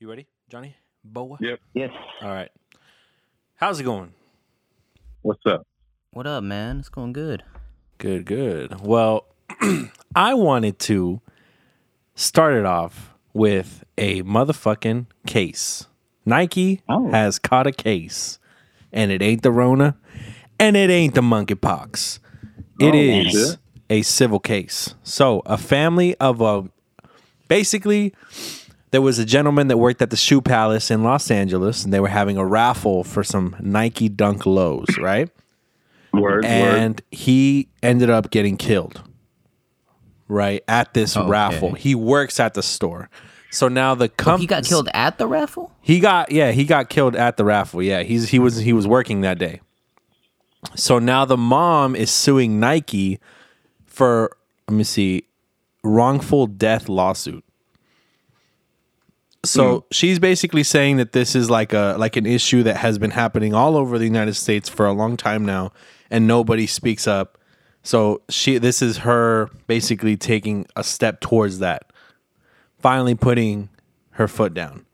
You ready, Johnny? Boa? Yep. Yes. All right. How's it going? What's up? What up, man? It's going good. Good, good. Well, I wanted to start it off with a motherfucking case. Nike has caught a case, and it ain't the Rona, and it ain't the monkeypox. It is a civil case. So, a family of a... Basically, there was a gentleman that worked at the Shoe Palace in Los Angeles, and they were having a raffle for some Nike Dunk Lows, right? And he ended up getting killed, right, at this raffle. He works at the store. So now the company... He got killed at the raffle? He got killed at the raffle. Yeah, he was working that day. So now the mom is suing Nike for, let me see, wrongful death lawsuit. So she's basically saying that this is like an issue that has been happening all over the United States for a long time now, and nobody speaks up. So this is her basically taking a step towards that, finally putting her foot down.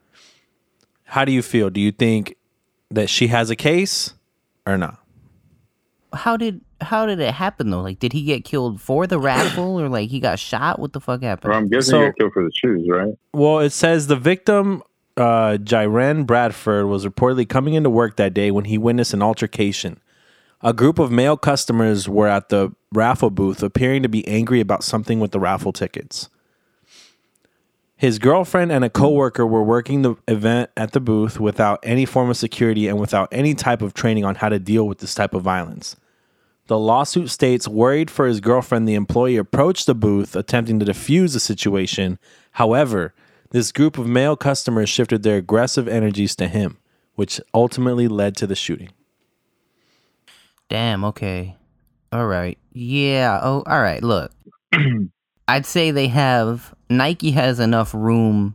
How do you feel? Do you think that she has a case or not? How did it happen though? Like, did he get killed for the raffle, or like he got shot? What the fuck happened? Well, I'm guessing he got killed for the shoes, right? Well, it says the victim, Jiren Bradford, was reportedly coming into work that day when he witnessed an altercation. A group of male customers were at the raffle booth, appearing to be angry about something with the raffle tickets. His girlfriend and a coworker were working the event at the booth without any form of security and without any type of training on how to deal with this type of violence. The lawsuit states, worried for his girlfriend, the employee approached the booth, attempting to defuse the situation. However, this group of male customers shifted their aggressive energies to him, which ultimately led to the shooting. Damn, okay. All right. Yeah, all right, look. I'd say Nike has enough room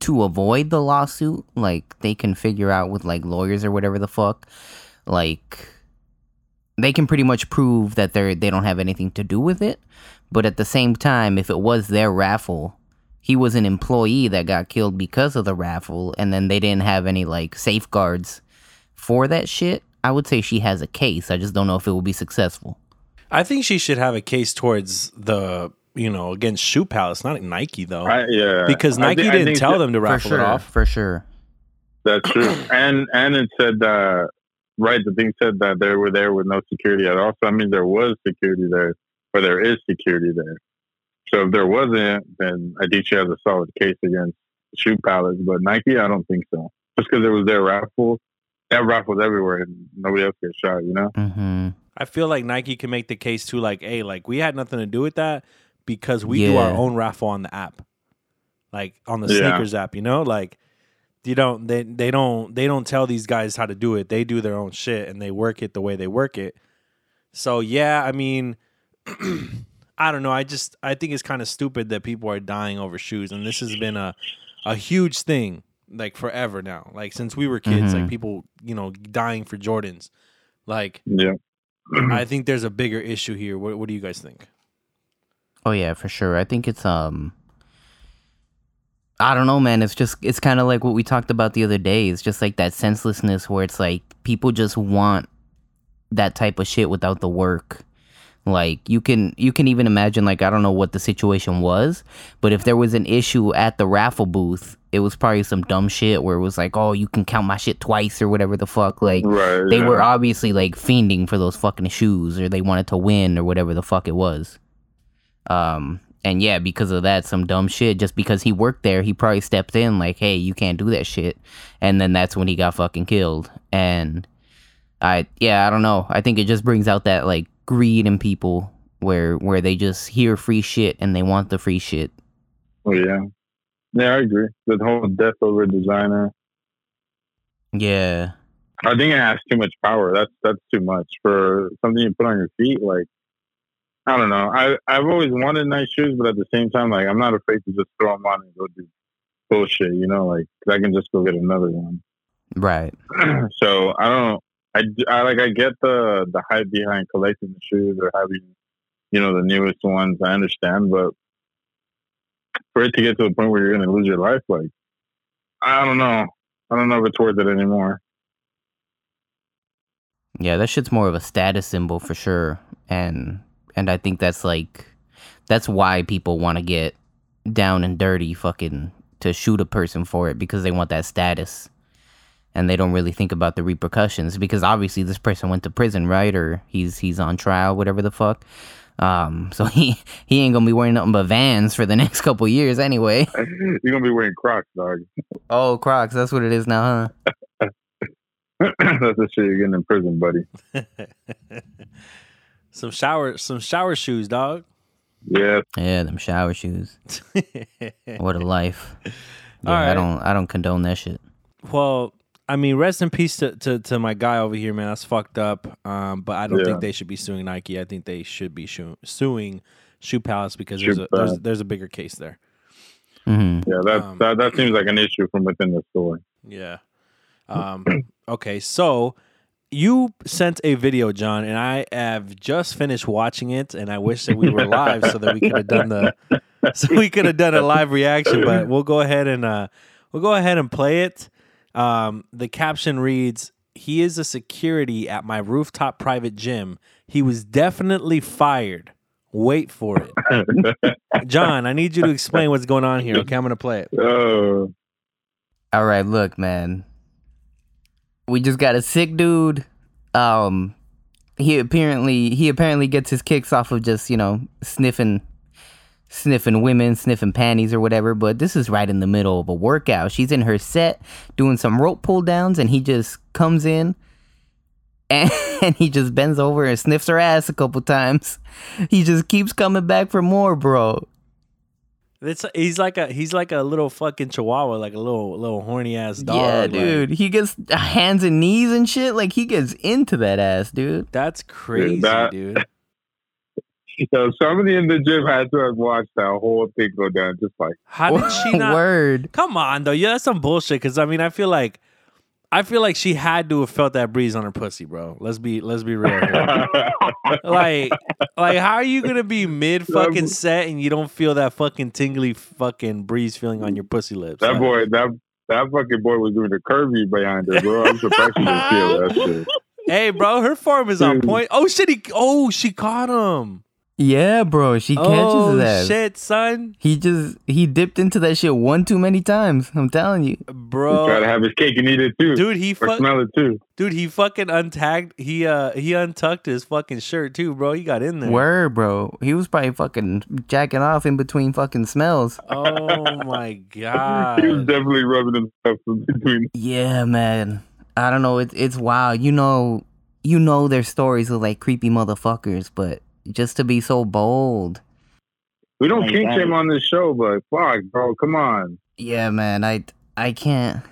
to avoid the lawsuit. Like, they can figure out with, like, lawyers or whatever the fuck. Like, they can pretty much prove that they don't have anything to do with it. But at the same time, if it was their raffle, he was an employee that got killed because of the raffle, and then they didn't have any, like, safeguards for that shit. I would say she has a case. I just don't know if it will be successful. I think she should have a case towards the... You know, against Shoe Palace, not Nike though. Because Nike didn't tell them to raffle it off. For sure. That's true. And it said, the thing said that they were there with no security at all. So, I mean, there was security there, or there is security there. So if there wasn't, then I think she has a solid case against Shoe Palace. But Nike, I don't think so. Just because it was their raffle, that raffle's everywhere and nobody else gets shot, you know? Mm-hmm. I feel like Nike can make the case too, like, hey, like, we had nothing to do with that. Because we do our own raffle on the app, like on the sneakers app, you know, like they don't tell these guys how to do it. They do their own shit and they work it the way they work it. So yeah, I mean, I don't know. I think it's kind of stupid that people are dying over shoes, and this has been a huge thing like forever now. Like since we were kids, like people, you know, dying for Jordans. Like, I think there's a bigger issue here. What do you guys think? Oh, yeah, for sure. I think it's, I don't know, man. It's kind of like what we talked about the other day. It's just like that senselessness where it's like people just want that type of shit without the work. Like you can even imagine, like, I don't know what the situation was, but if there was an issue at the raffle booth, it was probably some dumb shit where it was like, oh, you can count my shit twice or whatever the fuck. Like they were obviously like fiending for those fucking shoes, or they wanted to win or whatever the fuck it was. And yeah, because of that, some dumb shit, just because he worked there, he probably stepped in like, hey, you can't do that shit. And then that's when he got fucking killed. And I don't know. I think it just brings out that like greed in people where they just hear free shit and they want the free shit. Oh yeah. Yeah, I agree. The whole death over designer. Yeah. I think it has too much power. That's too much for something you put on your feet. Like, I don't know. I've always wanted nice shoes, but at the same time, like, I'm not afraid to just throw them on and go do bullshit, you know? Like, I can just go get another one. Right. So, I don't know. I get the hype behind collecting the shoes or having, you know, the newest ones. I understand, but for it to get to a point where you're going to lose your life, like, I don't know. I don't know if it's worth it anymore. Yeah, that shit's more of a status symbol for sure. And I think that's like, that's why people want to get down and dirty fucking to shoot a person for it, because they want that status. And they don't really think about the repercussions, because obviously this person went to prison, right? Or he's on trial, whatever the fuck. So he ain't gonna be wearing nothing but Vans for the next couple years anyway. You're gonna be wearing Crocs, dog. Oh, Crocs, that's what it is now, huh? That's the shit you're getting in prison, buddy. Some shower shoes, dog. Yeah, them shower shoes. What a life. Yeah, all right. I don't condone that shit. Well, I mean, rest in peace to my guy over here, man. That's fucked up. But I don't think they should be suing Nike. I think they should be suing Shoe Palace, because there's a bigger case there. Mm-hmm. Yeah, that seems like an issue from within the store. Yeah. Okay, so you sent a video, John, and I have just finished watching it, and I wish that we were live so that we could have done a live reaction. But we'll go ahead and play it. The caption reads, "He is a security at my rooftop private gym. He was definitely fired. Wait for it." John, I need you to explain what's going on here. Okay, I'm gonna play it. All right, look, man. We just got a sick dude. He apparently gets his kicks off of just, sniffing women, sniffing panties or whatever. But this is right in the middle of a workout. She's in her set doing some rope pull downs, and he just comes in and he just bends over and sniffs her ass a couple times. He just keeps coming back for more, bro. He's like a little fucking chihuahua, like a little horny ass dog. Yeah, dude. Like, he gets hands and knees and shit. Like, he gets into that ass, dude. That's crazy, dude. So somebody in the gym had to have watched that whole thing go down, just like, how did she not? Word. Come on, though. Yeah, that's some bullshit. Because I mean, I feel like she had to have felt that breeze on her pussy, bro. Let's be real here. like, how are you gonna be mid fucking set and you don't feel that fucking tingly fucking breeze feeling on your pussy lips? That boy, that fucking boy was doing the curvy behind her, bro. I'm surprised she didn't feel that shit. Hey, bro, her form is on point. Oh shit, she caught him. Yeah, bro, she catches his ass. Oh shit, son! He dipped into that shit one too many times. I'm telling you, bro. Try to have his cake and eat it too, dude. Smell it too, dude. He fucking untagged. He untucked his fucking shirt too, bro. He got in there. Word, bro. He was probably fucking jacking off in between fucking smells. Oh my god. He was definitely rubbing himself in between. Yeah, man. I don't know. It's wild. You know their stories are like creepy motherfuckers, but. Just to be so bold. We don't kink him on this show, but fuck, bro, come on. Yeah, man, I can't.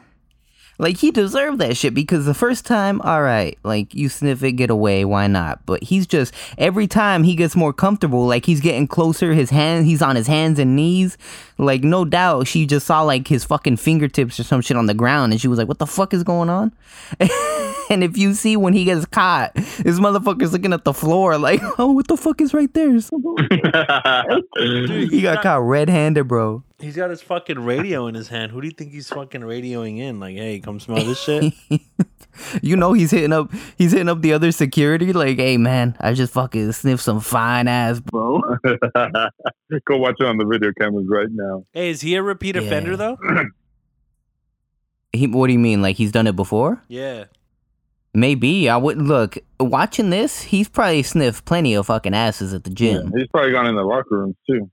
Like, he deserved that shit, because the first time, all right, like, you sniff it, get away, why not? But he's just, every time he gets more comfortable, like, he's getting closer, he's on his hands and knees. Like, no doubt, she just saw, like, his fucking fingertips or some shit on the ground, and she was like, what the fuck is going on? And if you see when he gets caught, this motherfucker's looking at the floor like, oh, what the fuck is right there? Dude, he got caught red-handed, bro. He's got his fucking radio in his hand. Who do you think he's fucking radioing in? Like, hey, come smell this shit. You know he's hitting up the other security like, hey, man, I just fucking sniffed some fine ass, bro. Go watch it on the video cameras right now. Hey, is he a repeat offender, though? What do you mean? Like, he's done it before? Yeah. Maybe. I would look. Watching this, he's probably sniffed plenty of fucking asses at the gym. Yeah, he's probably gone in the locker rooms too.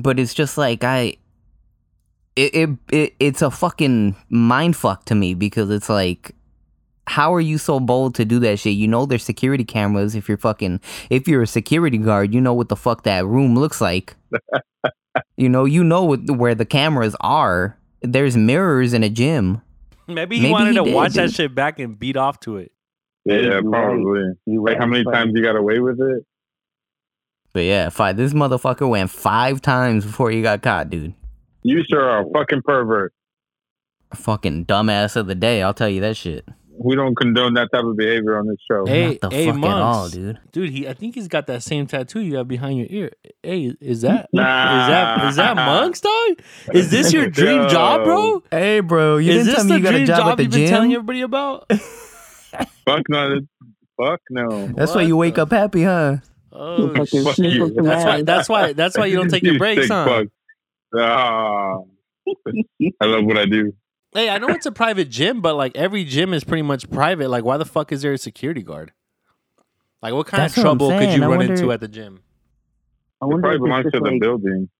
But it's just like it's a fucking mind fuck to me, because it's like, how are you so bold to do that shit? You know there's security cameras. If you're a security guard, you know what the fuck that room looks like. you know where the cameras are. There's mirrors in a gym. Maybe he wanted to watch that shit back and beat off to it. Yeah, probably. Like, how many times you got away with it? But yeah, this motherfucker went 5 times before he got caught, dude. You sure are a fucking pervert. Fucking dumbass of the day, I'll tell you that shit. We don't condone that type of behavior on this show. Hey, not the fuck at all, dude. Dude, I think he's got that same tattoo you have behind your ear. Hey, is that Monks, dog? Is this your dream job, bro? Hey, bro, you didn't tell me you got a job at the gym. Is this the dream job you've been telling everybody about? Fuck no. That's why you wake up happy, huh? Oh, shit. That's why you don't take your breaks, huh? I love what I do. Hey, I know it's a private gym, but like every gym is pretty much private. Like, why the fuck is there a security guard? Like, what kind of trouble could you run into at the gym? I wonder if it's to the building.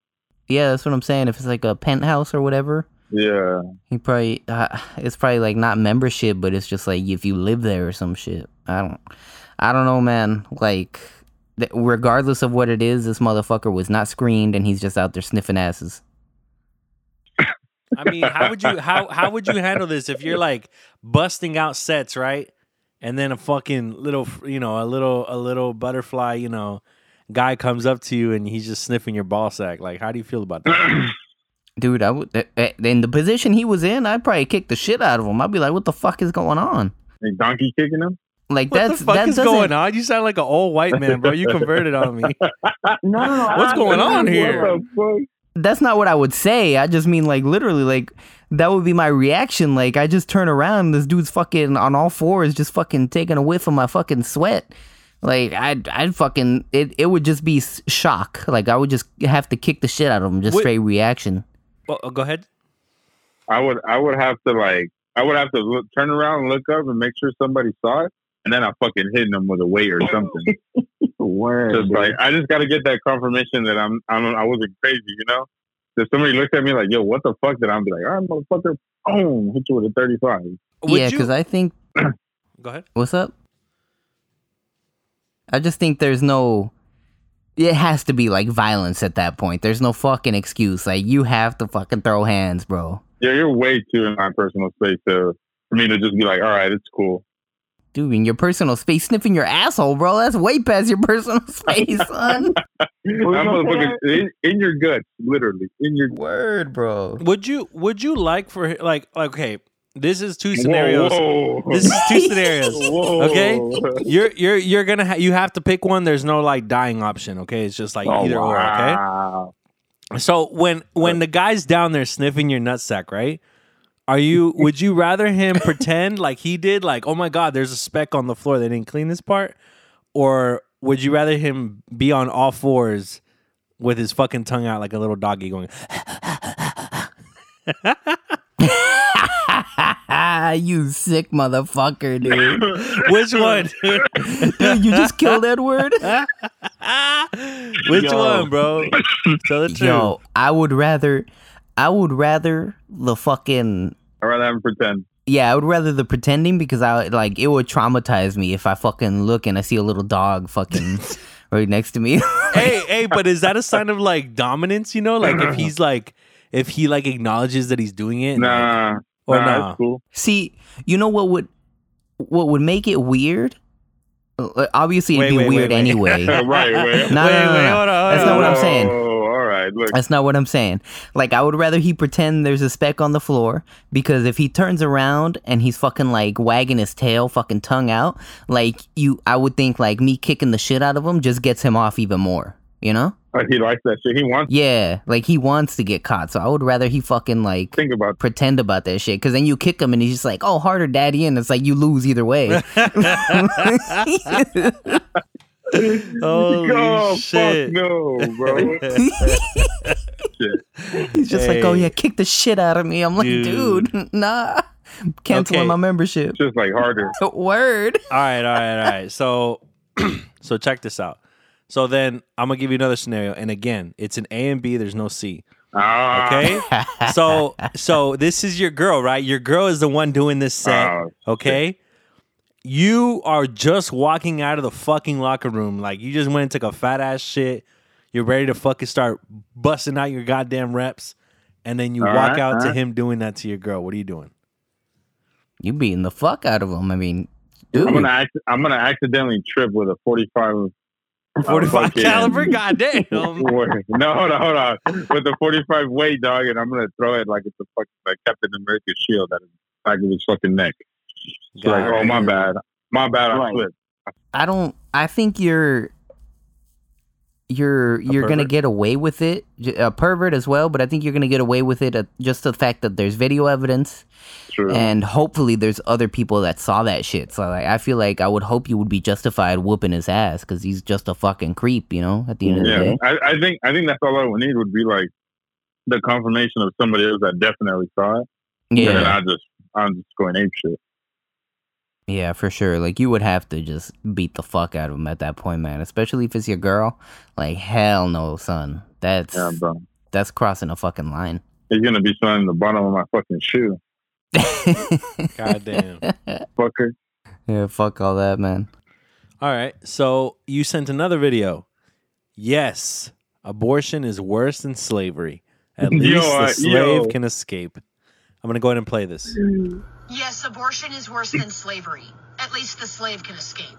Yeah, that's what I'm saying. If it's like a penthouse or whatever. Yeah. He probably it's probably like not membership, but it's just like if you live there or some shit. I don't know, man. Like, regardless of what it is, this motherfucker was not screened, and he's just out there sniffing asses. I mean, how would you handle this if you're like busting out sets, right? And then a fucking little, you know, a little butterfly, you know, guy comes up to you and he's just sniffing your ball sack. Like, how do you feel about that? Dude, I would, in the position he was in, I'd probably kick the shit out of him. I'd be like, what the fuck is going on? Like donkey kicking him? Like, what the fuck is going on? You sound like an old white man, bro. You converted on me. No. What's going on here? That's not what I would say. I just mean, like, literally, like, that would be my reaction. Like, I just turn around and this dude's fucking on all fours, just fucking taking a whiff of my fucking sweat. Like, I'd fucking, it would just be shock. Like, I would just have to kick the shit out of him, just straight reaction. Well, go ahead. I would have to turn around and look up and make sure somebody saw it. And then I fucking hit him with a weight or something. Word, just like, I just got to get that confirmation that I wasn't crazy, you know? If somebody looks at me like, yo, what the fuck? Then I'll be like, all right, motherfucker, boom, hit you with a 35. Yeah, because I think... Go ahead. What's up? I just think there's no... It has to be, like, violence at that point. There's no fucking excuse. Like, you have to fucking throw hands, bro. Yeah, you're way too in my personal space for me to just be like, all right, it's cool. Dude, in your personal space, sniffing your asshole, bro. That's way past your personal space, son. In your guts, literally. In your word, bro. Would you like for like? Okay, this is two scenarios. Whoa. This is two scenarios. Okay, you're gonna you have to pick one. There's no like dying option. Okay, it's just like either or. Okay. So when the guy's down there sniffing your nutsack, right? Would you rather him pretend like he did, like, oh my God, there's a speck on the floor, they didn't clean this part? Or would you rather him be on all fours with his fucking tongue out like a little doggy going, you sick motherfucker, dude. Which one? Dude, you just killed Edward? Which one, bro? Tell the truth. Yo, I would rather the fucking... I'd rather have him pretend. Yeah, I would rather the pretending because it would traumatize me if I fucking look and I see a little dog fucking right next to me. hey, but is that a sign of like dominance, you know? Like if he acknowledges that he's doing it? Nah, that's cool. See, you know what would make it weird? Obviously it'd be weird anyway. Right, wait. No, hold on. That's not what I'm saying. Look. That's not what I'm saying. Like, I would rather he pretend there's a speck on the floor because if he turns around and he's fucking like wagging his tail, fucking tongue out, like I would think like me kicking the shit out of him just gets him off even more, you know? Like he likes that shit. He wants. Yeah, like he wants to get caught. So I would rather he fucking like think about pretend about that shit because then you kick him and he's just like, oh, harder, daddy, and it's like you lose either way. Holy shit. Fuck no, bro. Shit. He's just like, oh yeah, kick the shit out of me. I'm like, dude nah. I'm canceling my membership. Just like harder. Word. All right. So check this out. So then I'm going to give you another scenario. And again, it's an A and B. There's no C. Okay? So this is your girl, right? Your girl is the one doing this set. Okay? Shit. You are just walking out of the fucking locker room. Like, you just went and took a fat ass shit. You're ready to fucking start busting out your goddamn reps. And then you walk out to him doing that to your girl. What are you doing? You beating the fuck out of him. I mean, dude. I'm gonna accidentally trip with a 45 caliber? Goddamn. No, hold on. With a 45 weight, dog, and I'm going to throw it like it's a fucking like Captain America's shield at the back of his fucking neck. Got it. Oh, my bad. I slipped. I think you're gonna get away with it. A pervert as well, but I think you're gonna get away with it. Just the fact that there's video evidence, true, and hopefully there's other people that saw that shit. So like, I feel like I would hope you would be justified whooping his ass because he's just a fucking creep, you know. At the end of the day, I think that's all I would need would be like the confirmation of somebody else that definitely saw it. Yeah, and I'm just going ape shit. Yeah, for sure. Like, you would have to just beat the fuck out of him at that point, man. Especially if it's your girl. Like, hell no, son. That's crossing a fucking line. He's gonna be signing the bottom of my fucking shoe. Goddamn. Fucker. Yeah, fuck all that, man. All right, so you sent another video. Yes, abortion is worse than slavery. At least the slave can escape. I'm gonna go ahead and play this. Yes, abortion is worse than slavery. At least the slave can escape.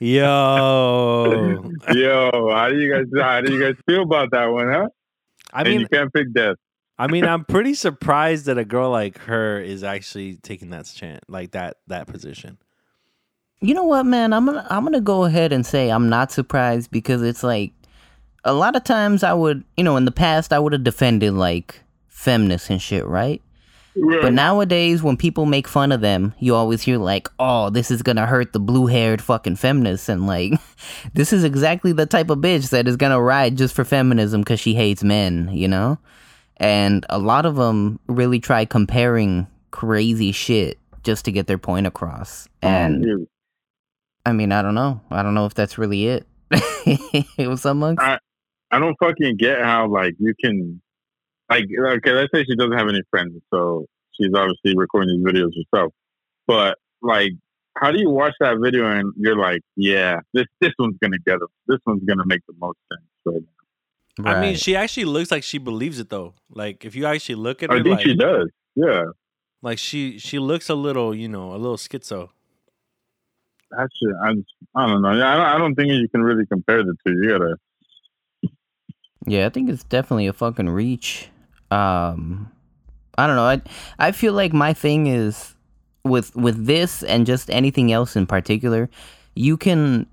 Yo, how do you guys feel about that one, huh? I mean, you can't pick death. I mean, I'm pretty surprised that a girl like her is actually taking that chance, like that position. You know what, man? I'm gonna go ahead and say I'm not surprised because it's like a lot of times I would, you know, in the past I would have defended like feminists and shit, right? Yeah. But nowadays, when people make fun of them, you always hear like, "Oh, this is gonna hurt the blue-haired fucking feminists," and like, this is exactly the type of bitch that is gonna ride just for feminism because she hates men, you know. And a lot of them really try comparing crazy shit just to get their point across. And I mean, I don't know if that's really it. It was someone. I don't fucking get how like you can. Like, okay, let's say she doesn't have any friends, so she's obviously recording these videos herself. But, like, how do you watch that video and you're like, yeah, this one's going to get them. This one's going to make the most sense. So, right. I mean, she actually looks like she believes it, though. Like, if you actually look at her, I think like, she does, yeah. Like, she looks a little, you know, a little schizo. That shit, I don't know. I don't think you can really compare the two. You gotta... Yeah, I think it's definitely a fucking reach. I don't know. I feel like my thing is with this and just anything else in particular, you can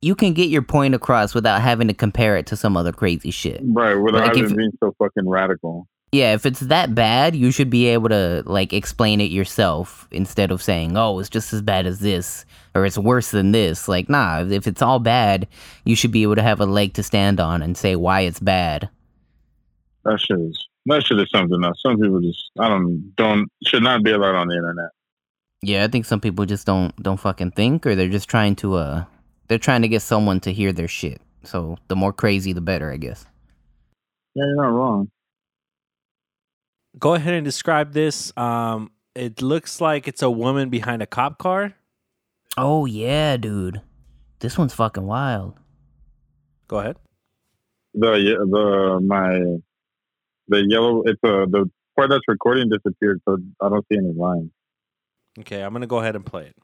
get your point across without having to compare it to some other crazy shit. Right, without like having being so fucking radical. Yeah, if it's that bad, you should be able to like explain it yourself instead of saying, "Oh, it's just as bad as this," or "It's worse than this." Like, nah, if it's all bad, you should be able to have a leg to stand on and say why it's bad. That shit is something else. Some people just should not be allowed on the internet. Yeah, I think some people just don't fucking think, or they're just trying to get someone to hear their shit. So the more crazy, the better, I guess. Yeah, you're not wrong. Go ahead and describe this. It looks like it's a woman behind a cop car. Oh yeah, dude, this one's fucking wild. Go ahead. The yellow. It's the part that's recording disappeared, so I don't see any lines. Okay, I'm gonna go ahead and play it.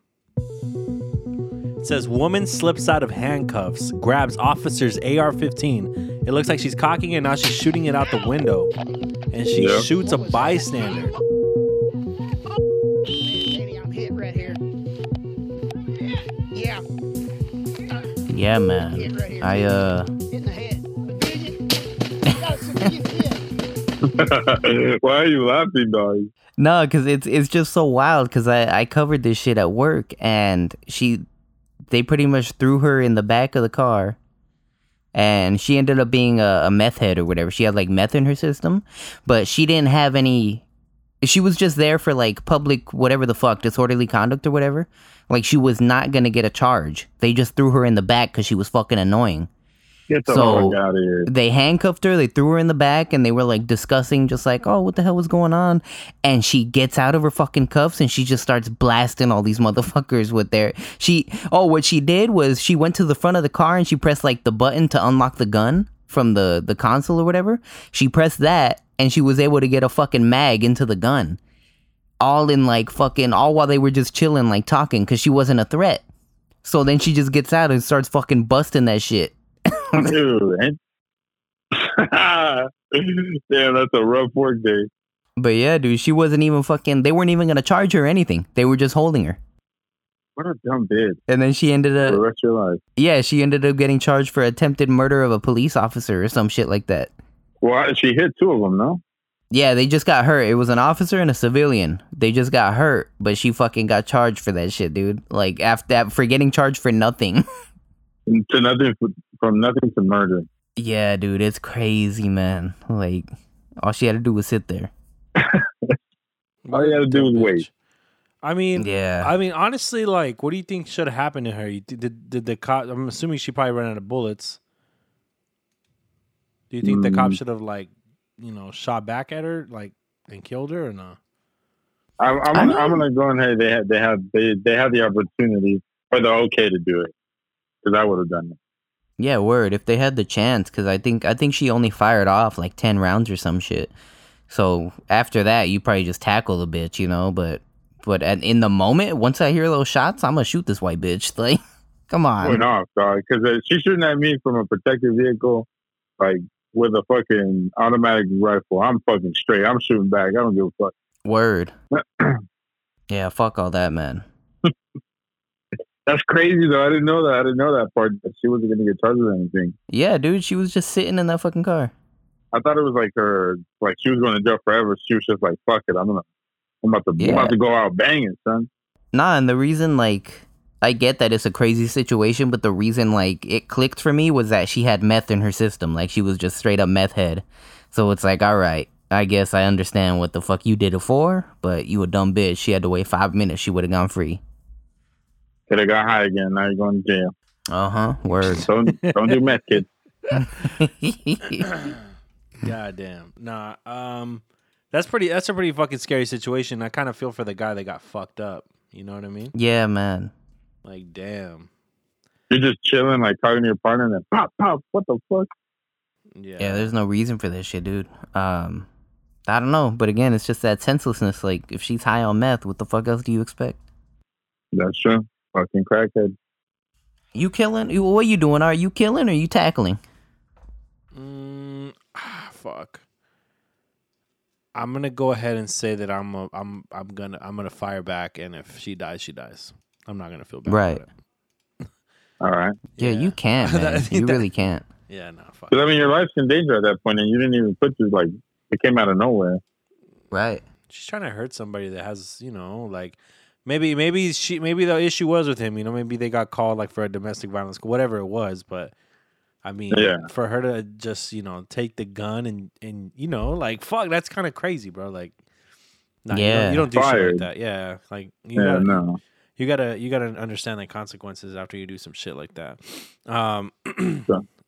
It says woman slips out of handcuffs, grabs officer's AR-15. It looks like she's cocking it, now she's shooting it out the window. And she shoots a bystander. Yeah, man. I Why are you laughing, dog? No, because it's just so wild. Because I covered this shit at work, and they pretty much threw her in the back of the car, and she ended up being a meth head or whatever. She had like meth in her system, but she didn't have any. She was just there for like public whatever the fuck, disorderly conduct or whatever. Like, she was not gonna get a charge. They just threw her in the back because she was fucking annoying. Get the fuck out of here. They handcuffed her, they threw her in the back, and they were like discussing just like, oh, what the hell was going on? And she gets out of her fucking cuffs and she just starts blasting all these motherfuckers with their... what she did was she went to the front of the car and she pressed like the button to unlock the gun from the console or whatever. She pressed that and she was able to get a fucking mag into the gun. All in like fucking... all while they were just chilling, like talking, because she wasn't a threat. So then she just gets out and starts fucking busting that shit. Dude, damn, that's a rough work day. But yeah, dude, she wasn't even fucking, they weren't even going to charge her or anything. They were just holding her. What a dumb bitch. And then she ended up, for the rest of your life. Yeah, she ended up getting charged for attempted murder of a police officer or some shit like that. Well, she hit two of them, no? Yeah, they just got hurt. It was an officer and a civilian. They just got hurt, but she fucking got charged for that shit, dude. Like, after that, for getting charged for nothing. To nothing, from nothing to murder. Yeah, dude, it's crazy, man. Like, all she had to do was sit there. All you had to do was wait. I mean, yeah. I mean, honestly, like, what do you think should have happened to her? Did the cop? I'm assuming she probably ran out of bullets. Do you think the cop should have, like, you know, shot back at her, like, and killed her, or no? I'm gonna go ahead. They have the opportunity, or they're okay to do it, because I would have done it. Yeah, word. If they had the chance, because I think she only fired off like 10 rounds or some shit. So after that, you probably just tackle the bitch, you know. But in the moment, once I hear those shots, I'm gonna shoot this white bitch. Like, come on. Going off, dog. Because she's shooting at me from a protected vehicle, like, with a fucking automatic rifle. I'm fucking straight. I'm shooting back. I don't give a fuck. Word. Yeah, fuck all that, man. That's crazy, though. I didn't know that part. She wasn't going to get charged with anything. Yeah, dude. She was just sitting in that fucking car. I thought it was like her, like, she was going to jail forever. She was just like, fuck it. I'm about to go out banging, son. Nah, and the reason, like, I get that it's a crazy situation, but the reason, like, it clicked for me was that she had meth in her system. Like, she was just straight up meth head. So it's like, all right, I guess I understand what the fuck you did it for, but you a dumb bitch. She had to wait 5 minutes. She would have gone free. Could have got high again. Now you're going to jail. Uh-huh. Word. Don't do meth, kid. Goddamn. Nah. That's a pretty fucking scary situation. I kind of feel for the guy that got fucked up. You know what I mean? Yeah, man. Like, damn. You're just chilling, like, talking to your partner, and then pop, pop. What the fuck? Yeah, there's no reason for this shit, dude. I don't know. But again, it's just that senselessness. Like, if she's high on meth, what the fuck else do you expect? That's true. Fucking crackhead. You killing? What you doing? Are you killing or are you tackling? Fuck. I'm gonna go ahead and say that I'm gonna fire back, and if she dies, she dies. I'm not gonna feel bad. Right. About it. All right. Yeah, you can't, man. You really can't. Yeah, no. Fuck. Because I mean, your life's in danger at that point, and you didn't even put this. Like, it came out of nowhere. Right. She's trying to hurt somebody that has, you know, like. Maybe the issue was with him, you know. Maybe they got called, like, for a domestic violence, whatever it was. But I mean, for her to just, you know, take the gun and you know, like, fuck, that's kind of crazy, bro. Like, nah, yeah, you don't do shit like that. Yeah, like, you gotta understand the consequences after you do some shit like that.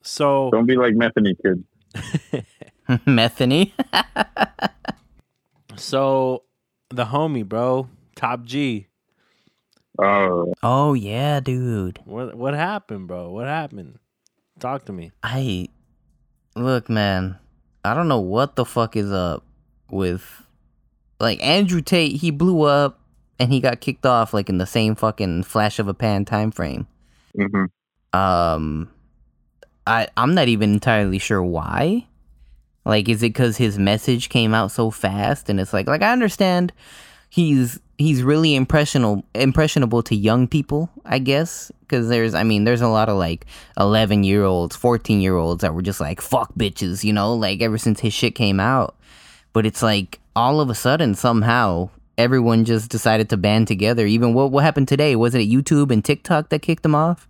So don't be like Metheny, kid. Metheny. So the homie, bro, Top G. Oh yeah, dude. What happened, bro? What happened? Talk to me. Look, man. I don't know what the fuck is up with, like, Andrew Tate. He blew up and he got kicked off, like, in the same fucking flash of a pan time frame. Mm-hmm. I'm not even entirely sure why. Like, is it because his message came out so fast? And it's like I understand he's really impressionable to young people, I guess, because there's a lot of, like, 11-year-olds, 14-year-olds that were just like, fuck bitches, you know, like, ever since his shit came out. But it's like, all of a sudden, somehow, everyone just decided to band together. Even what happened today, wasn't it YouTube and TikTok that kicked them off?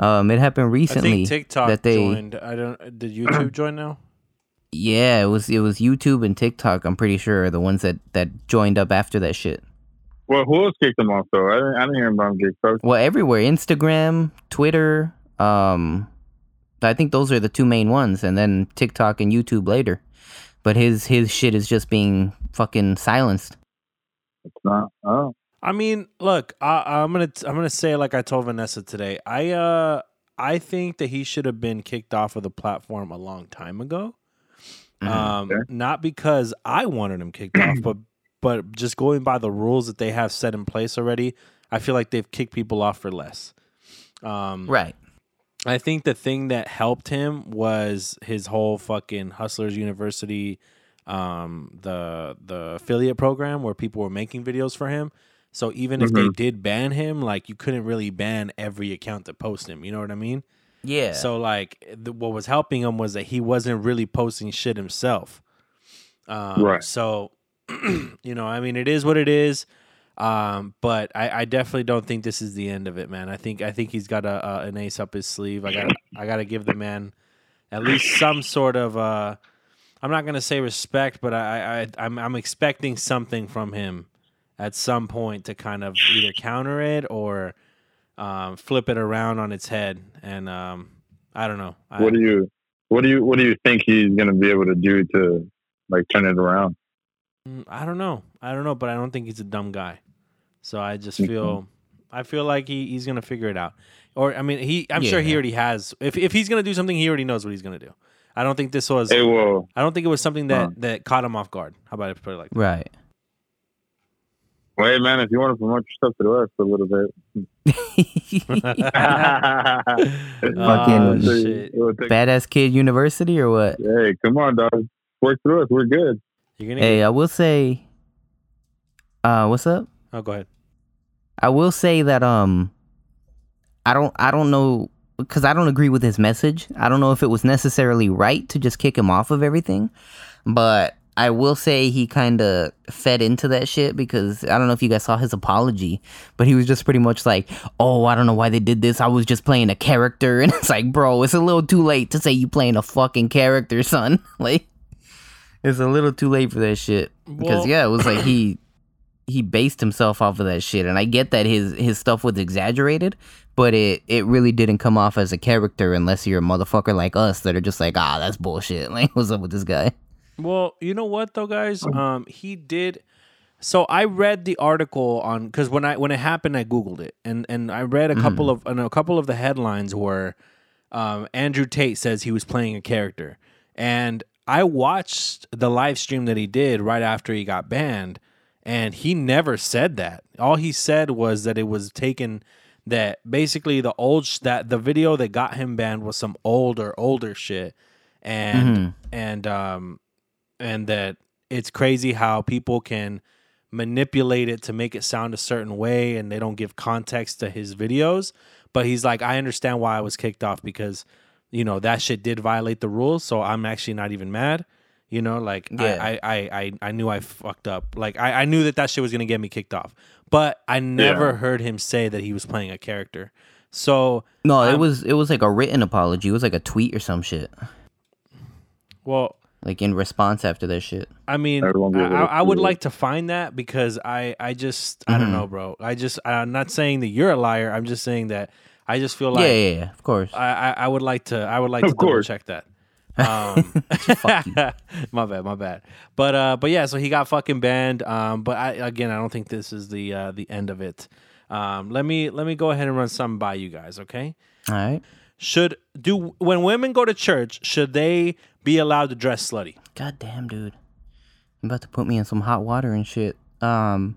It happened recently. I think TikTok joined. Did YouTube join now? Yeah, it was YouTube and TikTok, I'm pretty sure, are the ones that joined up after that shit. Well, who else kicked them off, though? I didn't hear about them getting kicked. Well, everywhere. Instagram, Twitter. I think those are the two main ones. And then TikTok and YouTube later. But his shit is just being fucking silenced. It's not. Oh. I mean, look, I'm gonna say, like I told Vanessa today, I think that he should have been kicked off of the platform a long time ago. Not because I wanted him kicked off, but just going by the rules that they have set in place already, I feel like they've kicked people off for less. Right. I think the thing that helped him was his whole fucking Hustlers University the affiliate program where people were making videos for him. So even if they did ban him, like, you couldn't really ban every account that posted him. You know what I mean? Yeah. So, like, what was helping him was that he wasn't really posting shit himself. Right. So, you know, I mean, it is what it is. But I definitely don't think this is the end of it, man. I think he's got an ace up his sleeve. I gotta give the man at least some sort of I'm not gonna say respect, but I'm expecting something from him at some point to kind of either counter it or flip it around on its head. And I don't know. What do you think he's gonna be able to do to, like, turn it around? I don't know, but I don't think he's a dumb guy. So I just feel, like he's going to figure it out. Or, I mean, I'm sure he already has. If he's going to do something, he already knows what he's going to do. I don't think this was, I don't think it was something that caught him off guard. How about I put it like that? Right. Well, hey, man, if you want to promote yourself to the West for a little bit. Fucking shit. Badass Kid University or what? Hey, come on, dog. Work through us. We're good. Hey, I will say, what's up? Oh, go ahead. I will say that I don't know, because I don't agree with his message. I don't know if it was necessarily right to just kick him off of everything, but I will say he kind of fed into that shit, because I don't know if you guys saw his apology, but he was just pretty much like, oh, I don't know why they did this. I was just playing a character. And it's like, bro, it's a little too late to say you playing a fucking character, son. Like, it's a little too late for that shit. Because, it was like he based himself off of that shit. And I get that his stuff was exaggerated, but it really didn't come off as a character unless you're a motherfucker like us that are just like, that's bullshit. Like, what's up with this guy? Well, you know what, though, guys? He did. So I read the article on, because when it happened, I Googled it. And I read a couple of the headlines were Andrew Tate says he was playing a character. And I watched the live stream that he did right after he got banned, and he never said that. All he said was that it was taken, that basically the video that got him banned was some older shit, and that it's crazy how people can manipulate it to make it sound a certain way, and they don't give context to his videos. But he's like, I understand why I was kicked off, because, you know, that shit did violate the rules, so I'm actually not even mad. You know, like, I knew I fucked up. Like, I knew that shit was going to get me kicked off. But I never heard him say that he was playing a character. So... No, it was like a written apology. It was like a tweet or some shit. Well... Like, in response after that shit. I mean, I would like to find that, because I just... I don't know, bro. I'm not saying that you're a liar. I'm just saying that... I just feel like yeah, of course. I would like to double check that. Fuck you. My bad. But yeah, so he got fucking banned. But I don't think this is the end of it. Let me go ahead and run something by you guys, okay? All right. When women go to church, should they be allowed to dress slutty? God damn, dude. You're about to put me in some hot water and shit. All I'm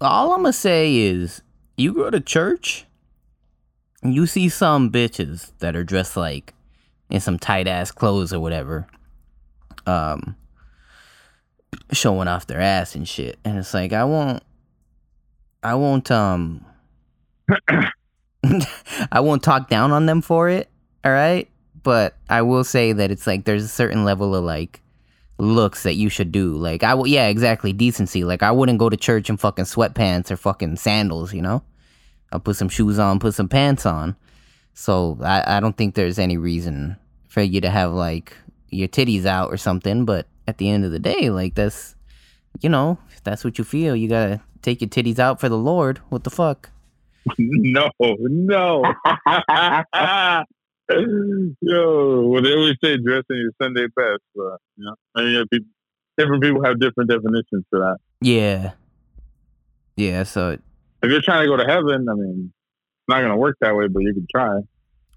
gonna say is, you go to church, and you see some bitches that are dressed like in some tight ass clothes or whatever, showing off their ass and shit. And it's like, I won't I won't talk down on them for it, all right? But I will say that it's like there's a certain level of like looks that you should do. Like, exactly, decency. Like, I wouldn't go to church in fucking sweatpants or fucking sandals, you know? I'll put some shoes on, put some pants on. So I don't think there's any reason for you to have, like, your titties out or something, but at the end of the day, like, that's, you know, if that's what you feel, you gotta take your titties out for the Lord. What the fuck? No. Yo, well, they always say dress in your Sunday best, but, you know, I mean, different people have different definitions for that. Yeah. Yeah, so... If you're trying to go to heaven, I mean, it's not going to work that way, but you can try.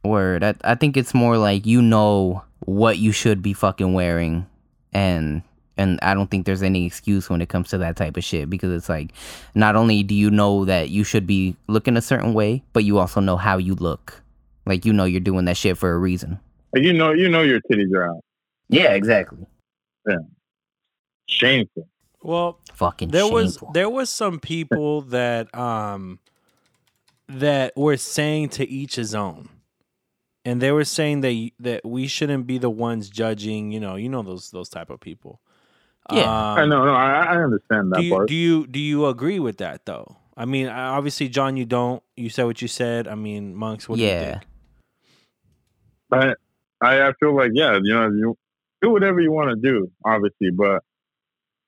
Word. I think it's more like, you know what you should be fucking wearing, and I don't think there's any excuse when it comes to that type of shit, because it's like, not only do you know that you should be looking a certain way, but you also know how you look. Like, you know you're doing that shit for a reason. You know your titties are out. Yeah, exactly. Yeah. Shameful. Well, fucking shameful. There was some people that that were saying to each his own. And they were saying that we shouldn't be the ones judging, you know those type of people. Yeah, I understand that part. Do you agree with that though? I mean, obviously, John, you don't. You said what you said. I mean, Monks, what do you think? I feel like you do whatever you want to do, obviously, but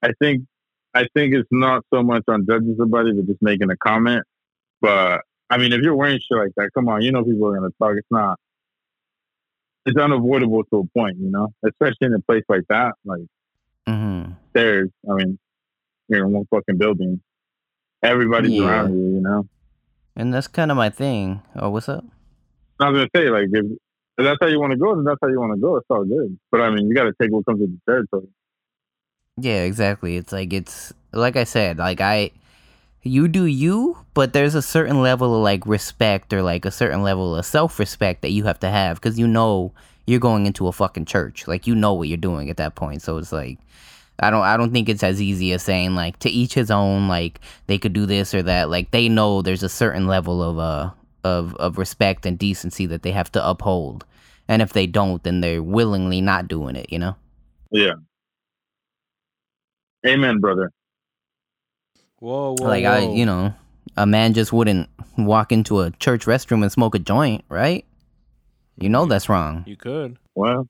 I think it's not so much on judging somebody, but just making a comment. But I mean, if you're wearing shit like that, come on, people are gonna talk. It's not. It's unavoidable to a point, especially in a place like that, like stairs. I mean, you're in one fucking building. Everybody's around you, And that's kind of my thing. Oh, what's up? I was gonna say, like, if that's how you want to go, then that's how you want to go. It's all good. But I mean, you got to take what comes with the territory. Yeah, exactly. It's like I said, like you do you, but there's a certain level of like respect or like a certain level of self-respect that you have to have because you're going into a fucking church. Like what you're doing at that point. So it's like I don't think it's as easy as saying like to each his own. Like they could do this or that. Like they know there's a certain level of respect and decency that they have to uphold, and if they don't, then they're willingly not doing it. Yeah. Amen, brother. Whoa. Like a man just wouldn't walk into a church restroom and smoke a joint, right? That's wrong. You could. Well,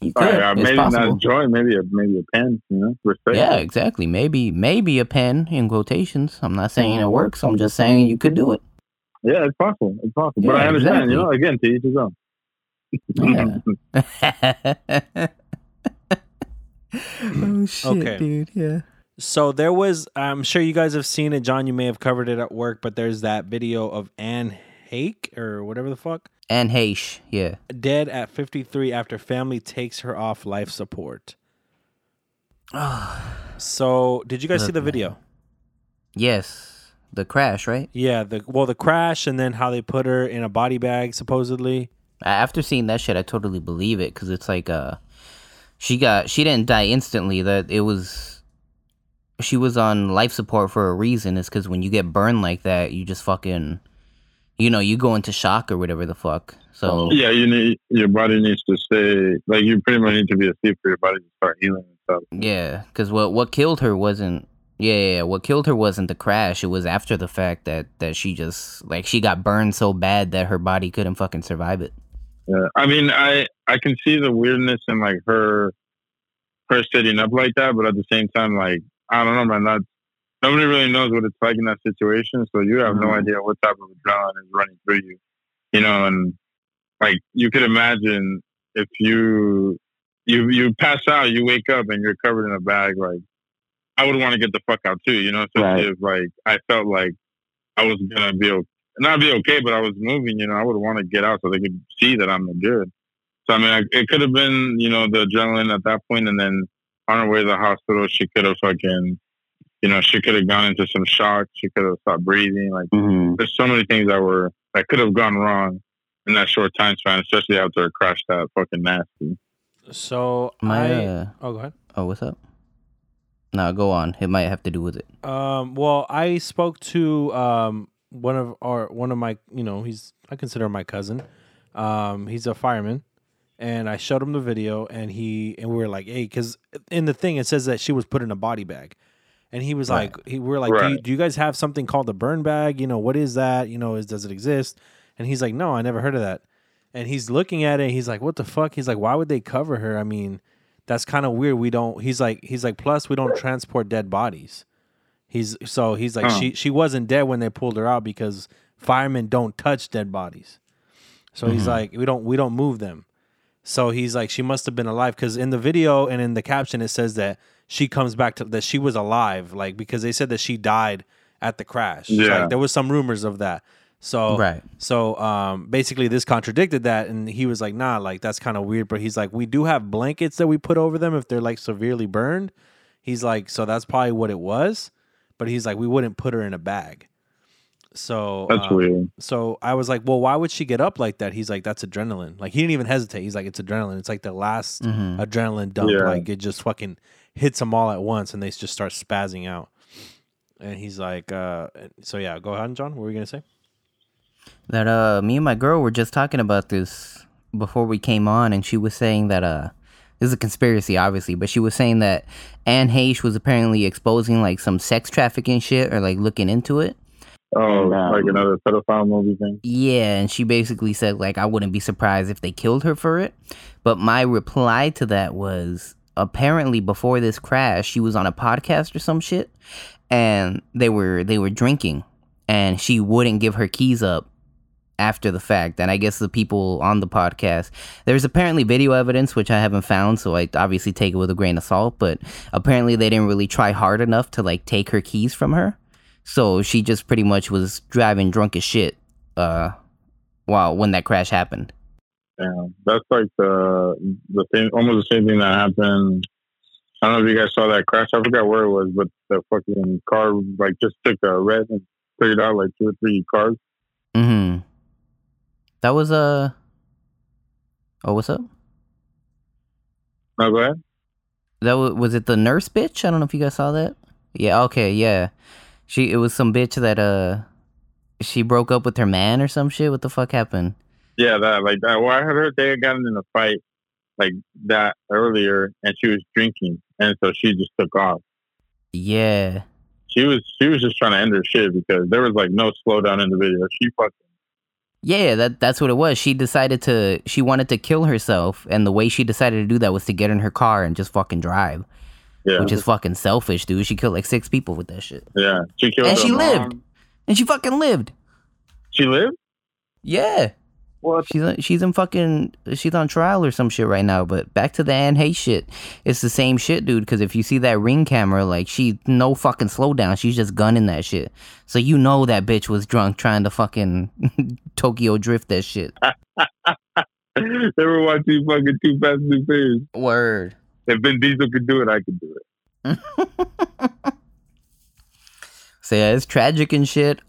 you could. Maybe not a joint, maybe a pen. Respect. Yeah, exactly. Maybe a pen in quotations. I'm not saying it works. I'm just saying you could do it. Yeah, it's possible. But I understand. Exactly. Again, to each his own. Yeah. Oh shit, okay. Dude. Yeah. So there was, I'm sure you guys have seen it, John. You may have covered it at work, but there's that video of Anne Heche or whatever the fuck. Anne Heche, yeah. Dead at 53 after family takes her off life support. So did you guys see the video? Yes, the crash, right? Yeah, the crash, and then how they put her in a body bag supposedly. After seeing that shit, I totally believe it because it's like she didn't die instantly. She was on life support for a reason. It's because when you get burned like that, you just fucking, you go into shock or whatever the fuck. So yeah, your body needs to stay, like you pretty much need to be asleep for your body to start healing and stuff. Yeah, because what killed her wasn't, what killed her wasn't the crash. It was after the fact that she just, like, she got burned so bad that her body couldn't fucking survive it. Yeah, I mean, I can see the weirdness in, like, her sitting up like that, but at the same time, like, I don't know, man. Nobody really knows what it's like in that situation, so you have no idea what type of adrenaline is running through you, And like you could imagine if you pass out, you wake up and you're covered in a bag. Like I would want to get the fuck out too, So right. If like I felt like I was gonna be okay, but I was moving, I would want to get out so they could see that I'm good. So I mean, it could have been the adrenaline at that point, and then. On her way to the hospital, she could have fucking, she could have gone into some shock. She could have stopped breathing. Like, there's so many things that could have gone wrong in that short time span, especially after it crashed that fucking nasty. So go ahead. Oh, what's up? No, go on. It might have to do with it. Well, I spoke to one of my, I consider him my cousin. He's a fireman. And I showed him the video, and we were like, "Hey," because in the thing it says that she was put in a body bag, and he was like, "We were like, do you guys have something called the burn bag? What is that? Does it exist?" And he's like, "No, I never heard of that." And he's looking at it, and he's like, "What the fuck?" He's like, "Why would they cover her? I mean, that's kind of weird. We don't." He's like, "Plus, we don't transport dead bodies." He's like, she wasn't dead when they pulled her out because firemen don't touch dead bodies. So he's like, we don't move them. So he's like, she must have been alive because in the video and in the caption, it says that she comes back to that she was alive, like because they said that she died at the crash. Yeah. Like, there was some rumors of that. So basically this contradicted that. And he was like, nah, like that's kind of weird. But he's like, we do have blankets that we put over them if they're like severely burned. He's like, so that's probably what it was. But he's like, we wouldn't put her in a bag. So that's weird. So I was like, well, why would she get up like that? He's like, that's adrenaline. Like, he didn't even hesitate. He's like, it's adrenaline. It's like the last adrenaline dump. Yeah. Like, it just fucking hits them all at once, and they just start spazzing out. And he's like, so yeah, go ahead, John. What were you gonna say? That me and my girl were just talking about this before we came on, and she was saying that this is a conspiracy, obviously, but she was saying that Anne Heche was apparently exposing like some sex trafficking shit or like looking into it. Oh, and, like another pedophile movie thing? Yeah, and she basically said, like, I wouldn't be surprised if they killed her for it. But my reply to that was, apparently before this crash, she was on a podcast or some shit, and they were drinking, and she wouldn't give her keys up after the fact. And I guess the people on the podcast, there's apparently video evidence, which I haven't found, so I obviously take it with a grain of salt, but apparently they didn't really try hard enough to, like, take her keys from her. So she just pretty much was driving drunk as shit when that crash happened. Yeah, that's like the thing, almost the same thing that happened. I don't know if you guys saw that crash. I forgot where it was, but the fucking car like just took a red and cleared out like 2 or 3 cars. Mm-hmm. That was a... Oh, what's up? No, go ahead. That was it the nurse bitch? I don't know if you guys saw that. Yeah, okay, yeah. It was some bitch that she broke up with her man or some shit. What the fuck happened? Yeah, that like that. Well, I heard they had gotten in a fight like that earlier, and she was drinking, and so she just took off. Yeah, she was just trying to end her shit because there was like no slowdown in the video. She fucking. Yeah, that's what it was. She decided to. She wanted to kill herself, and the way she decided to do that was to get in her car and just fucking drive. Yeah. Which is fucking selfish, dude. She killed like 6 people with that shit. Yeah. She killed. And she lived. And she fucking lived. She lived? Yeah. What? She's in fucking... She's on trial or some shit right now, but back to the Anne Heche shit. It's the same shit, dude, because if you see that Ring camera, like, she... No fucking slowdown. She's just gunning that shit. So you know that bitch was drunk trying to fucking Tokyo Drift that shit. They were watching fucking Too Fast and Furious. Word. If Vin Diesel could do it, I could do it. So yeah, it's tragic and shit.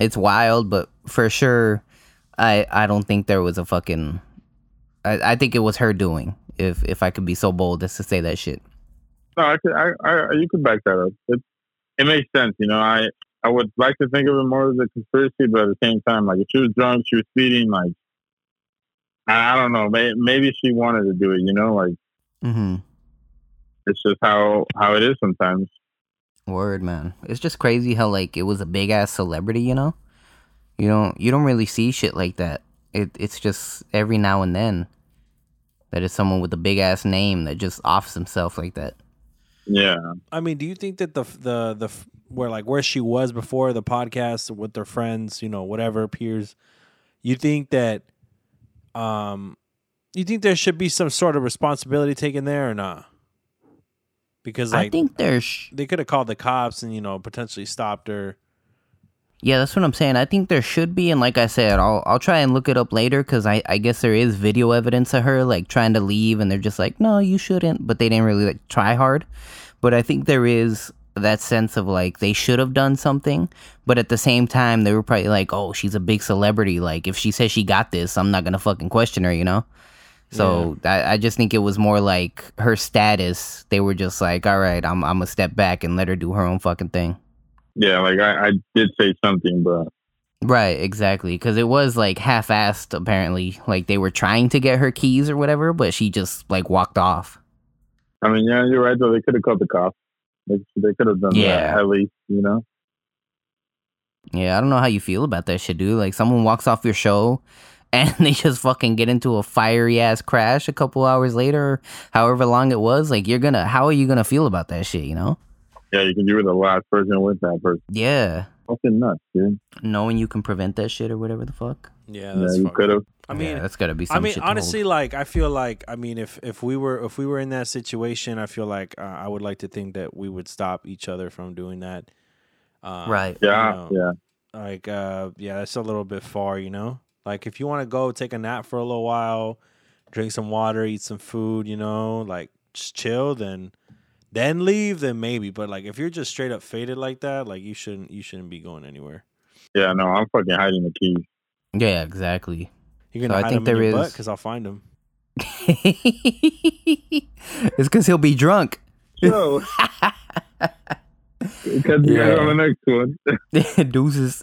It's wild, but for sure, I don't think there was a fucking... I think it was her doing. If I could be so bold as to say that shit. No, you could back that up. It makes sense, you know. I would like to think of it more as a conspiracy, but at the same time, like if she was drunk, she was speeding. Like I don't know. Maybe she wanted to do it, you know, like. Mm-hmm. It's just how it is sometimes. Word, man. It's just crazy how like it was a big ass celebrity, you know. You don't really see shit like that. It's just every now and then that it's someone with a big ass name that just offs himself like that. Yeah. I mean, do you think that the where she was before the podcast with their friends, you know, whatever peers, you think that you think there should be some sort of responsibility taken there or not? Because like, I think they could have called the cops and, you know, potentially stopped her. Yeah, that's what I'm saying. I think there should be. And like I said, I'll try and look it up later because I guess there is video evidence of her like trying to leave and they're just like, no, you shouldn't. But they didn't really like try hard. But I think there is that sense of like they should have done something. But at the same time, they were probably like, oh, she's a big celebrity. Like if she says she got this, I'm not going to fucking question her, you know? So yeah. I just think it was more like her status. They were just like, all right, I'm going to step back and let her do her own fucking thing. Yeah, like I did say something, but... Right, exactly. Because it was like half-assed, apparently. Like they were trying to get her keys or whatever, but she just like walked off. I mean, yeah, you're right, though. They could have called the cops. They could have done that, at least, you know? Yeah, I don't know how you feel about that shit, dude. Like someone walks off your show... And they just fucking get into a fiery ass crash a couple hours later, however long it was. Like, how are you gonna feel about that shit, you know? Yeah, you were the last person with that person. Yeah. Fucking nuts, dude. Knowing you can prevent that shit or whatever the fuck. Yeah, that's you could have. I mean, that's gotta be some shit to honestly, hold. Like, I feel like, I mean, if we were in that situation, I feel like I would like to think that we would stop each other from doing that. Right. Yeah. You know, yeah. Like, yeah, that's a little bit far, you know? Like, if you want to go take a nap for a little while, drink some water, eat some food, you know, like, just chill, then leave, then maybe. But, like, if you're just straight up faded like that, like, you shouldn't be going anywhere. Yeah, no, I'm fucking hiding the keys. Yeah, exactly. You're gonna hide them in your butt because I'll find them. It's because he'll be drunk. Yo. It could be on the next one. Deuces.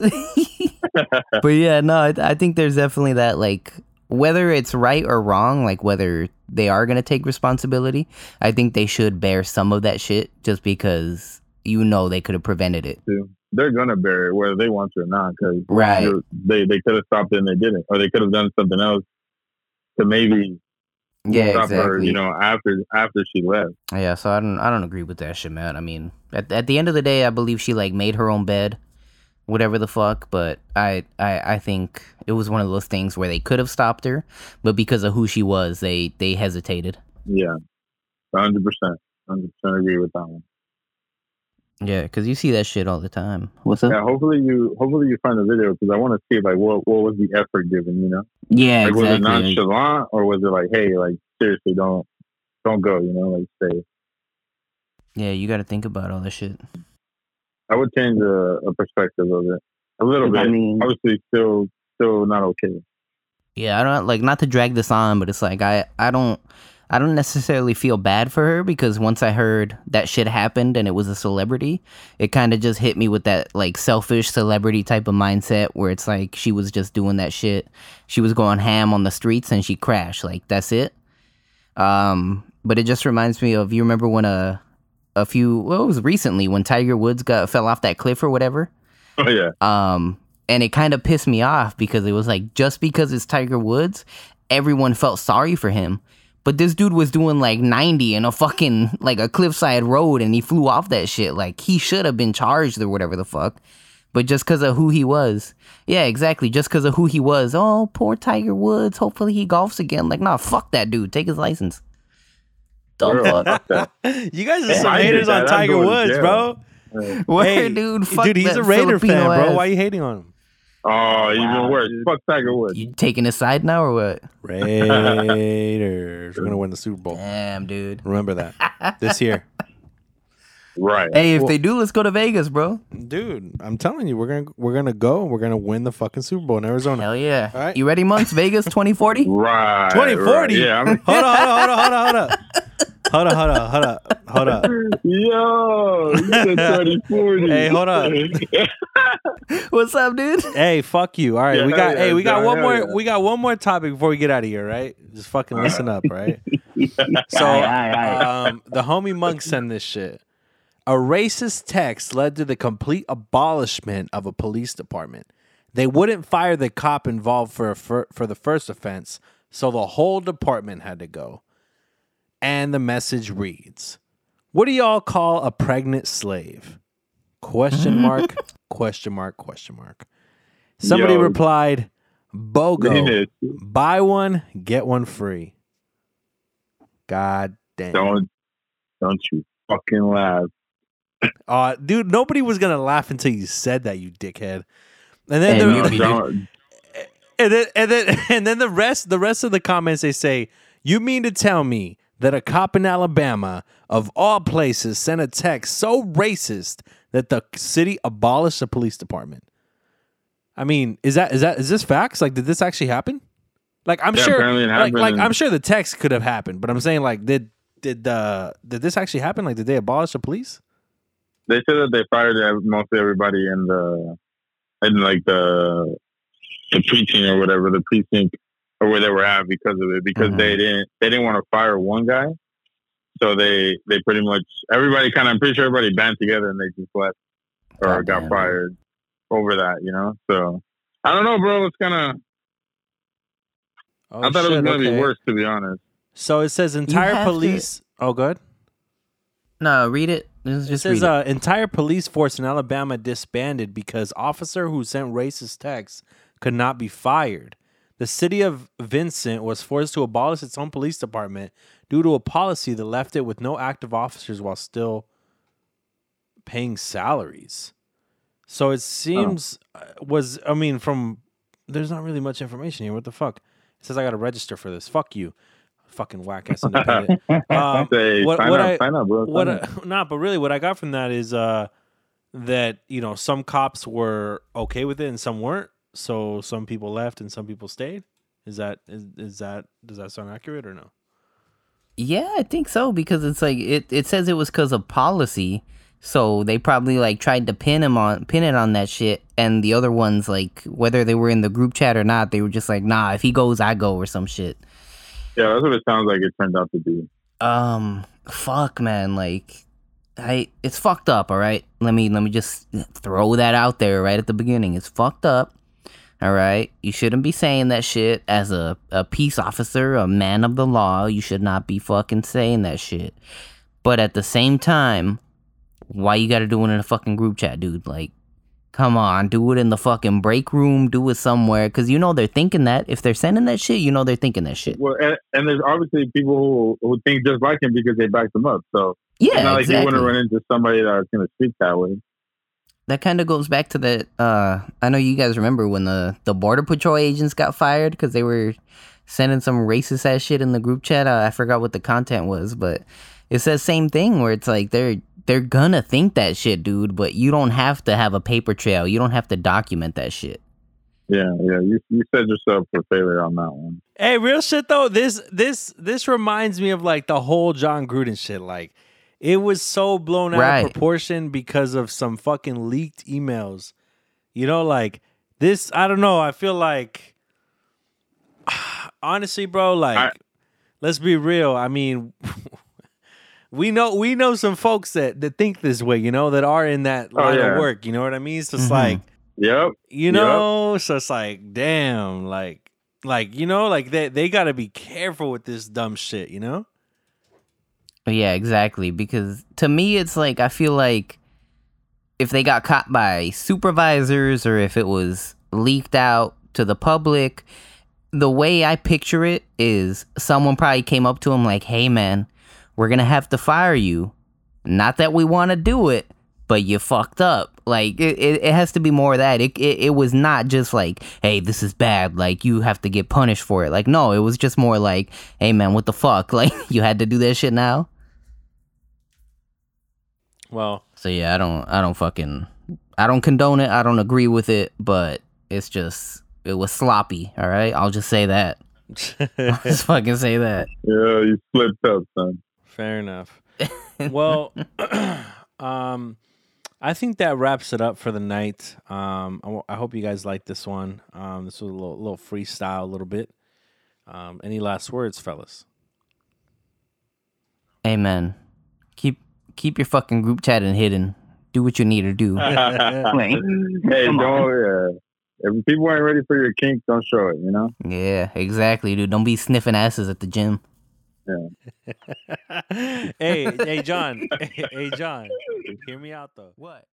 But yeah, no, I think there's definitely that, like, whether it's right or wrong, like whether they are going to take responsibility, I think they should bear some of that shit just because, you know, they could have prevented it. Yeah. They're going to bear it whether they want to or not, because they could have stopped it and they didn't, or they could have done something else to maybe stop her, you know, after she left. Yeah, so I don't agree with that shit, man. I mean, at the end of the day, I believe she, like, made her own bed, whatever the fuck, but I think it was one of those things where they could have stopped her, but because of who she was, they hesitated. Yeah, 100%. 100% agree with that one. Yeah, because you see that shit all the time. What's up? Yeah, hopefully you find the video, because I want to see, like, what was the effort given, you know? Yeah, like, exactly. Was it nonchalant, or was it like, hey, like, seriously, don't go, you know, like, stay. Yeah, you got to think about all that shit. I would change the perspective of it a little bit. I mean, obviously, still not okay. Yeah, I don't, like, not to drag this on, but it's like I don't necessarily feel bad for her, because once I heard that shit happened and it was a celebrity, it kind of just hit me with that, like, selfish celebrity type of mindset where it's like she was just doing that shit. She was going ham on the streets and she crashed. Like, that's it. But it just reminds me of, you remember when it was recently when Tiger Woods fell off that cliff or whatever? Oh, yeah. And it kind of pissed me off because it was like, just because it's Tiger Woods, everyone felt sorry for him. But this dude was doing, like, 90 in a fucking, like, a cliffside road, and he flew off that shit. Like, he should have been charged or whatever the fuck. But just because of who he was. Yeah, exactly. Just because of who he was. Oh, poor Tiger Woods. Hopefully he golfs again. Like, nah, fuck that dude. Take his license. Don't fuck that. You guys are some haters on Tiger Woods, bro. What, dude? Fuck that. Dude, he's a Raider fan, bro. Why are you hating on him? Oh, even worse. Fuck Tiger Woods. You taking his side now or what? Raiders. We're going to win the Super Bowl. Damn, dude. Remember that. This year. Right. Hey, if they do, let's go to Vegas, bro. Dude, I'm telling you, we're gonna go and we're going to win the fucking Super Bowl in Arizona. Hell yeah. All right. You ready, Monks? Vegas 2040? Right. 2040? Right. Yeah. Hold on. Hold up. Yo, you said 30-40. Hey, hold up. What's up, dude? Hey, fuck you. All right, yeah, we got one more topic before we get out of here, right? Just fucking listen up, right? So, the homie Monk sent this shit. A racist text led to the complete abolishment of a police department. They wouldn't fire the cop involved for the first offense, so the whole department had to go. And the message reads, what do y'all call a pregnant slave? Question mark, question mark, question mark. Somebody replied, BOGO, buy one, get one free. God damn. Don't you fucking laugh. Dude, nobody was going to laugh until you said that, you dickhead. And then the rest of the comments, they say, you mean to tell me that a cop in Alabama, of all places, sent a text so racist that the city abolished the police department? I mean, is this facts? Like, did this actually happen? Like, I'm sure, like I'm sure the text could have happened, but I'm saying, like, did this actually happen? Like, did they abolish the police? They said that they fired mostly everybody in the precinct or whatever, the precinct. Or where they were at because of it, because they didn't want to fire one guy, so they pretty much everybody kind of, I'm pretty sure everybody banded together and they just left or got fired over that, you know. So I don't know, bro. It's kind of I thought it was gonna be worse, to be honest. So it says entire police. Oh, good. No, read it. It says entire police force in Alabama disbanded because officer who sent racist texts could not be fired. The city of Vincent was forced to abolish its own police department due to a policy that left it with no active officers while still paying salaries. So it seems there's not really much information here. What the fuck? It says I got to register for this. Fuck you. Fucking whack ass independent. Hey, what I, not, but really what I got from that is that, you know, some cops were okay with it and some weren't. So some people left and some people stayed. Does that sound accurate or no? Yeah, I think so, because it's like it says it was because of policy. So they probably like tried to pin it on that shit, and the other ones, like, whether they were in the group chat or not, they were just like, nah, if he goes, I go, or some shit. Yeah, that's what it sounds like it turned out to be. Fuck, man, like, it's fucked up, all right? Let me just throw that out there right at the beginning. It's fucked up, all right? You shouldn't be saying that shit as a peace officer, a man of the law. You should not be fucking saying that shit. But at the same time, why you gotta do it in a fucking group chat, dude? Like, come on, do it in the fucking break room, do it somewhere, because you know they're thinking that. If they're sending that shit, you know they're thinking that shit. Well, and there's obviously people who think just like him because they backed him up, so... Yeah, it's not exactly. Like you want to run into somebody that's going to speak that way. That kind of goes back to the... I know you guys remember when the Border Patrol agents got fired because they were sending some racist-ass shit in the group chat. I forgot what the content was, but it says same thing where it's like they're going to think that shit, dude, but you don't have to have a paper trail. You don't have to document that shit. Yeah. You set yourself for failure on that one. Hey, real shit, though, this reminds me of, like, the whole John Gruden shit, like... It was so blown out of proportion because of some fucking leaked emails. You know, like, this, I don't know. I feel like, honestly, bro, like, let's be real. I mean, we know some folks that think this way, you know, that are in that line of work. You know what I mean? So it's like, yep, you know, so it's like, damn, like, you know, like they got to be careful with this dumb shit, you know? Yeah, exactly. Because to me, it's like, I feel like if they got caught by supervisors or if it was leaked out to the public, the way I picture it is someone probably came up to him like, hey, man, we're going to have to fire you. Not that we want to do it, but you fucked up. Like, it has to be more of that. It was not just like, hey, this is bad, like, you have to get punished for it. Like, no, it was just more like, hey, man, what the fuck? Like, you had to do that shit now? Well, so yeah, I don't condone it. I don't agree with it, but it's just, it was sloppy. All right, I'll just say that. I'll just fucking say that. Yeah, you flipped up, son. Fair enough. Well, I think that wraps it up for the night. I hope you guys liked this one. This was a little freestyle, a little bit. Any last words, fellas? Amen. Keep your fucking group chat and hidden. Do what you need to do. Hey, don't. If people aren't ready for your kink, don't show it, you know? Yeah, exactly, dude. Don't be sniffing asses at the gym. Yeah. Hey, John. Hear me out, though. What?